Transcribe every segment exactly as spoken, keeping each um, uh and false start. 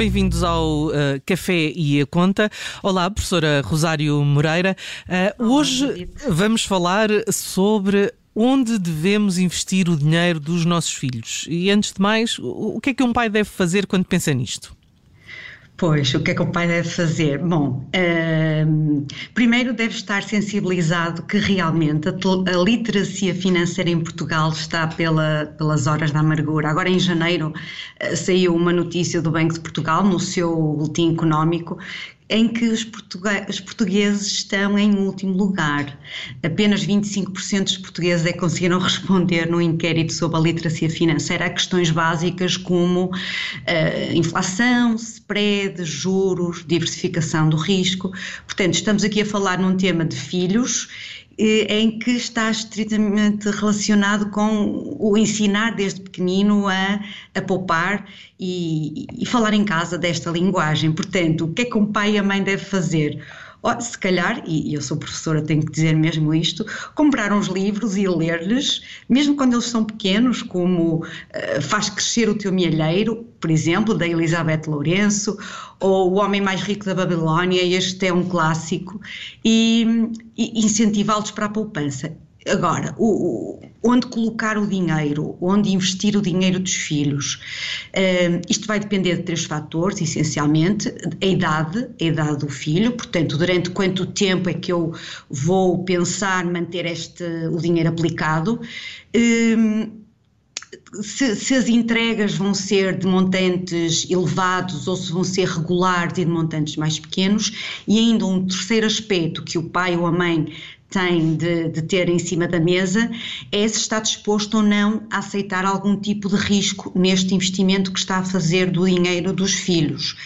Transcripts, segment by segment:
Bem-vindos ao uh, Café e a Conta. Olá, professora Rosário Moreira. Uh, Olá, hoje vamos falar sobre onde devemos investir o dinheiro dos nossos filhos. E antes de mais, o que é que um pai deve fazer quando pensa nisto? Pois, o que é que o pai deve fazer? Bom, uh, primeiro deve estar sensibilizado que realmente a, a literacia financeira em Portugal está pela, pelas horas da amargura. Agora em janeiro uh, saiu uma notícia do Banco de Portugal no seu boletim económico em que os, portugueses, os portugueses estão em último lugar. Apenas vinte e cinco por cento dos portugueses é que conseguiram responder no inquérito sobre a literacia financeira a questões básicas como uh, inflação, spread, juros, diversificação do risco. Portanto, estamos aqui a falar num tema de filhos em que está estritamente relacionado com o ensinar desde pequenino a, a poupar e, e falar em casa desta linguagem. Portanto, o que é que um pai e a mãe devem fazer? Ou, se calhar, e eu sou professora, tenho que dizer mesmo isto, comprar uns livros e ler-lhes, mesmo quando eles são pequenos, como uh, Faz Crescer o Teu Milheiro, por exemplo, da Elizabeth Lourenço, ou O Homem Mais Rico da Babilónia, este é um clássico, e, e incentivá-los para a poupança. Agora, o, onde colocar o dinheiro, onde investir o dinheiro dos filhos, uh, isto vai depender de três fatores, essencialmente, a idade, a idade do filho, portanto, durante quanto tempo é que eu vou pensar manter este, o dinheiro aplicado, uh, Se, se as entregas vão ser de montantes elevados ou se vão ser regulares e de montantes mais pequenos, e ainda um terceiro aspecto que o pai ou a mãe tem de, de ter em cima da mesa é se está disposto ou não a aceitar algum tipo de risco neste investimento que está a fazer do dinheiro dos filhos.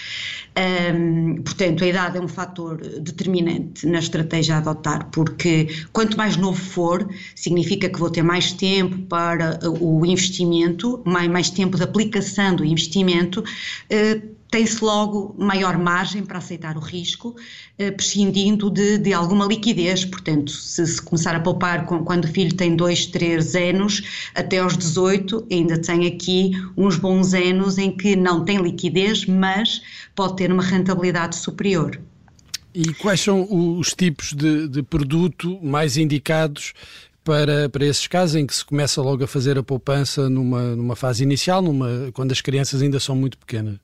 Hum, portanto, a idade é um fator determinante na estratégia a adotar, porque quanto mais novo for, significa que vou ter mais tempo para o investimento, mais, mais tempo de aplicação do investimento, uh, tem-se logo maior margem para aceitar o risco, eh, prescindindo de, de alguma liquidez. Portanto, se, se começar a poupar com, quando o filho tem dois, três anos, até aos dezoito, ainda tem aqui uns bons anos em que não tem liquidez, mas pode ter uma rentabilidade superior. E quais são os tipos de, de produto mais indicados Para, para esses casos em que se começa logo a fazer a poupança numa, numa fase inicial, numa, quando as crianças ainda são muito pequenas?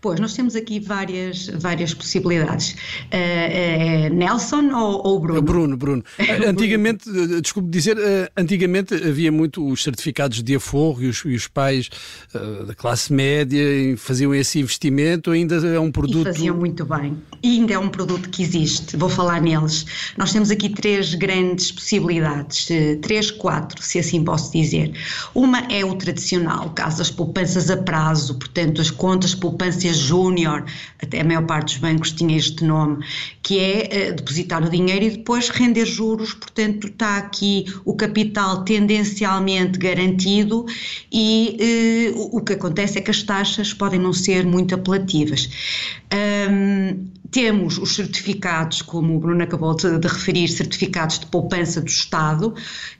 Pois, nós temos aqui várias, várias possibilidades. Uh, uh, Nelson ou, ou Bruno? Bruno, Bruno. Antigamente, desculpe dizer, antigamente havia muito os certificados de aforro e os, e os pais uh, da classe média faziam esse investimento, ainda é um produto... E faziam muito bem. E ainda é um produto que existe, vou falar neles. Nós temos aqui três grandes possibilidades, três, quatro, se assim posso dizer. Uma é o tradicional, caso as poupanças a prazo, portanto as contas poupanças Júnior, até a maior parte dos bancos tinha este nome, que é uh, depositar o dinheiro e depois render juros, portanto está aqui o capital tendencialmente garantido e uh, o que acontece é que as taxas podem não ser muito apelativas. Um, Temos os certificados, como o Bruno acabou de, de referir, certificados de poupança do Estado.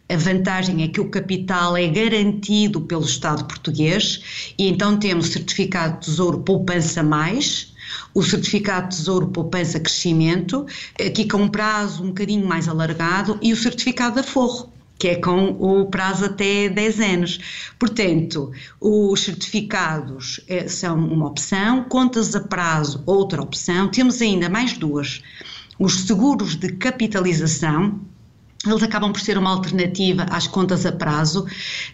A vantagem é que o capital é garantido pelo Estado português e então temos o certificado de Tesouro Poupança Mais, o certificado de Tesouro Poupança Crescimento, aqui com um prazo um bocadinho mais alargado, e o certificado de aforro, que é com o prazo até dez anos. Portanto, os certificados eh, são uma opção, contas a prazo, outra opção. Temos ainda mais duas, os seguros de capitalização. Eles acabam por ser uma alternativa às contas a prazo,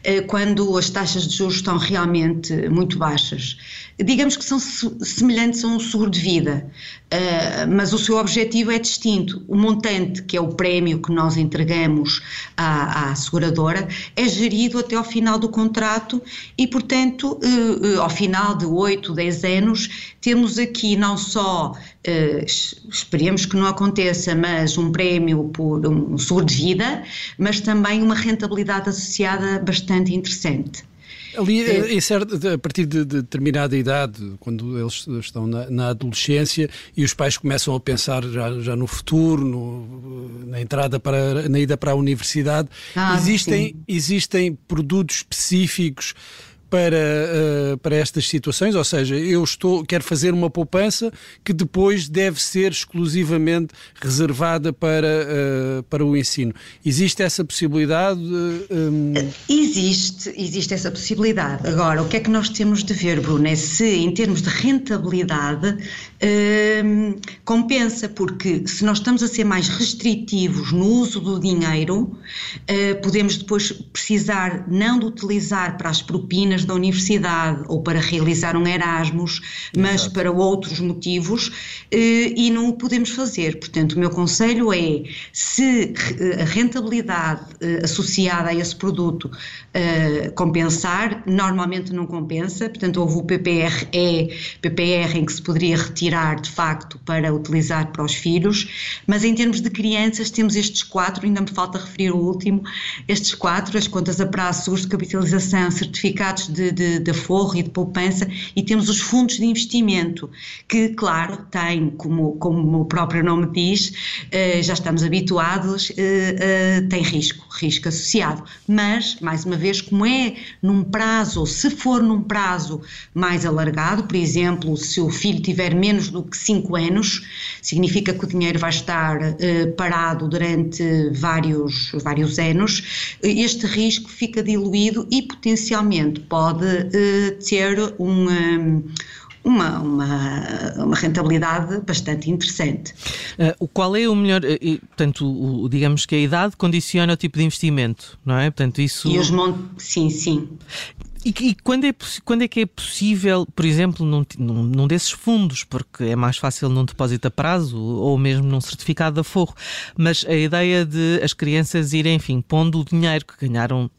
eh, quando as taxas de juros estão realmente muito baixas. Digamos que são semelhantes a um seguro de vida, uh, mas o seu objetivo é distinto. O montante, que é o prémio que nós entregamos à, à seguradora, é gerido até ao final do contrato e, portanto, uh, uh, ao final de oito, dez anos, temos aqui não só, uh, esperemos que não aconteça, mas um prémio por um seguro de vida, mas também uma rentabilidade associada bastante interessante. Ali, é certo, a partir de determinada idade, quando eles estão na, na adolescência e os pais começam a pensar já, já no futuro, no, na entrada para, na ida para a universidade, ah, existem, existem produtos específicos para, uh, para estas situações, ou seja, eu estou, quero fazer uma poupança que depois deve ser exclusivamente reservada para, uh, para o ensino. Existe essa possibilidade? Uh, um... Existe, existe essa possibilidade. Agora, o que é que nós temos de ver, Bruno, é se em termos de rentabilidade uh, compensa, porque se nós estamos a ser mais restritivos no uso do dinheiro, uh, podemos depois precisar não de utilizar para as propinas da universidade ou para realizar um Erasmus, mas Exato. Para outros motivos, e não o podemos fazer. Portanto, o meu conselho é, se a rentabilidade associada a esse produto compensar, normalmente não compensa. Portanto, houve o P P R E, P P R em que se poderia retirar de facto para utilizar para os filhos, mas em termos de crianças temos estes quatro, ainda me falta referir o último, estes quatro, as contas a prazo, seguros de capitalização, certificados de, de, de aforro e de poupança, e temos os fundos de investimento, que claro, têm, como, como o próprio nome diz, eh, já estamos habituados, eh, eh, tem risco, risco associado, mas, mais uma vez, como é num prazo, se for num prazo mais alargado, por exemplo, se o filho tiver menos do que cinco anos, significa que o dinheiro vai estar eh, parado durante vários, vários anos, este risco fica diluído e potencialmente pode uh, ter um, um, uma, uma, uma rentabilidade bastante interessante. Uh, qual é o melhor, uh, portanto, o, digamos que a idade condiciona o tipo de investimento, não é? Portanto, isso... E os mont... Sim, sim. E, e quando, é, quando é que é possível, por exemplo, num, num desses fundos, porque é mais fácil num depósito a prazo ou mesmo num certificado de aforro, mas a ideia de as crianças irem, enfim, pondo o dinheiro que ganharam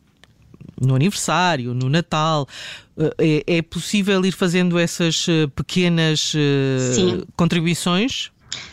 no aniversário, no Natal, é, é possível ir fazendo essas pequenas Sim. contribuições?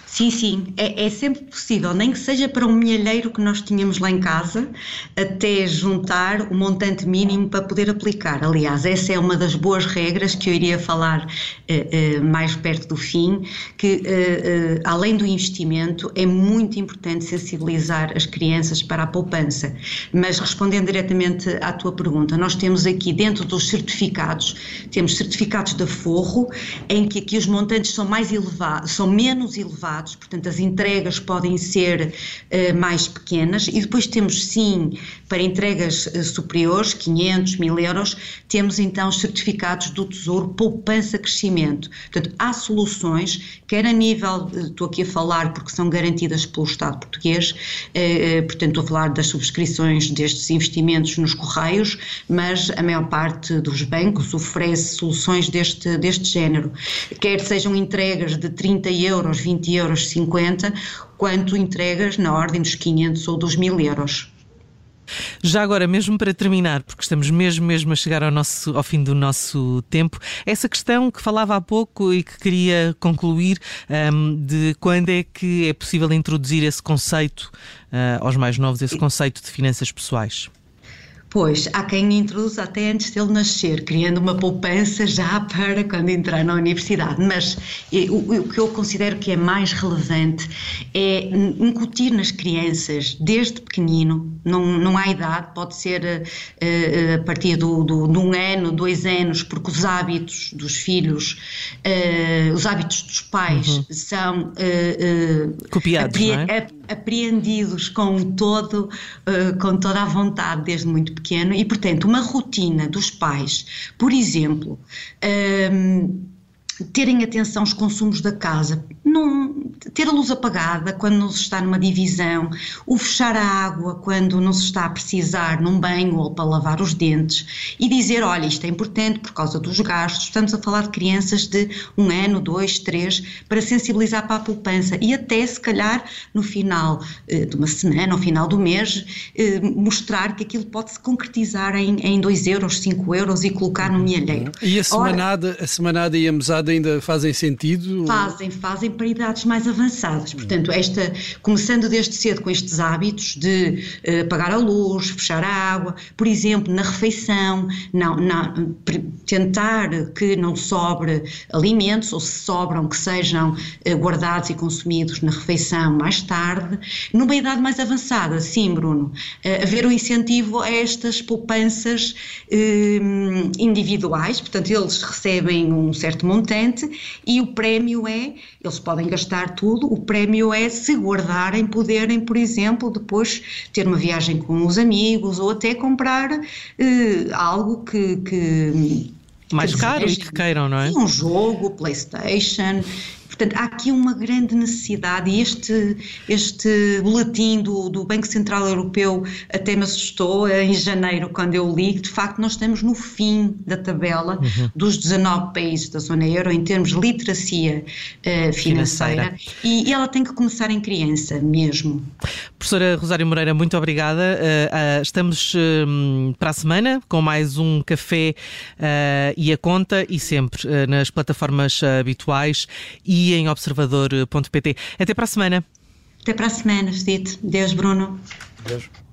Sim, sim, é, é sempre possível, nem que seja para um milheiro que nós tínhamos lá em casa, até juntar o montante mínimo para poder aplicar. Aliás, essa é uma das boas regras que eu iria falar eh, eh, mais perto do fim, que eh, eh, além do investimento é muito importante sensibilizar as crianças para a poupança. Mas respondendo diretamente à tua pergunta, nós temos aqui dentro dos certificados, temos certificados de aforro, em que aqui os montantes são, mais elevados, são menos elevados, portanto as entregas podem ser uh, mais pequenas, e depois temos sim, para entregas uh, superiores, quinhentos, mil euros, temos então os certificados do Tesouro Poupança Crescimento. Portanto, há soluções, quer a nível, uh, estou aqui a falar porque são garantidas pelo Estado português, uh, uh, portanto estou a falar das subscrições destes investimentos nos Correios, mas a maior parte dos bancos oferece soluções deste, deste género, quer sejam entregas de trinta euros, vinte euros, cinquenta, quanto entregas na ordem dos quinhentos ou dos mil euros. Já agora, mesmo para terminar, porque estamos mesmo, mesmo a chegar ao, nosso, ao fim do nosso tempo, essa questão que falava há pouco e que queria concluir, um, de quando é que é possível introduzir esse conceito uh, aos mais novos, esse conceito de finanças pessoais? Pois, há quem introduza até antes dele nascer, criando uma poupança já para quando entrar na universidade. Mas o, o que eu considero que é mais relevante é incutir nas crianças, desde pequenino, não, não há idade, pode ser uh, a partir do, do, de um ano, dois anos, porque os hábitos dos filhos, uh, os hábitos dos pais uhum. são uh, uh, copiados, apre- não é? apreendidos com, todo, uh, com toda a vontade desde muito pequeno, e portanto uma rotina dos pais, por exemplo, um, terem atenção aos consumos da casa, não, ter a luz apagada quando não se está numa divisão, o fechar a água quando não se está a precisar num banho ou para lavar os dentes, e dizer, olha, isto é importante por causa dos gastos. Estamos a falar de crianças de um ano, dois, três, para sensibilizar para a poupança, e até se calhar no final eh, de uma semana, no final do mês, eh, mostrar que aquilo pode se concretizar em, em dois euros, cinco euros, e colocar no milheiro. E a semanada, Ora, a semanada íamos à idade ainda fazem sentido? Fazem, fazem para idades mais avançadas. Portanto, esta, começando desde cedo com estes hábitos de uh, apagar a luz, fechar a água, por exemplo, na refeição, na, na, tentar que não sobre alimentos, ou se sobram, que sejam uh, guardados e consumidos na refeição mais tarde. Numa idade mais avançada, sim, Bruno, uh, haver um incentivo a estas poupanças uh, individuais, portanto, eles recebem um certo montante e o prémio é, eles podem gastar tudo, o prémio é se guardarem, poderem, por exemplo, depois ter uma viagem com os amigos ou até comprar eh, algo que... que mais que caro e que queiram, não é? Um jogo, PlayStation... Portanto, há aqui uma grande necessidade e este, este boletim do, do Banco Central Europeu até me assustou em janeiro quando eu li, de facto nós estamos no fim da tabela uhum. dos dezanove países da zona euro em termos de literacia uh, financeira, financeira. E, e ela tem que começar em criança mesmo. Professora Rosário Moreira, muito obrigada. Uh, uh, estamos uh, para a semana com mais um Café uh, e a Conta e sempre uh, nas plataformas uh, habituais e e em observador ponto pt. Até para a semana. Até para a semana, Judite. Deus, Bruno. Deus.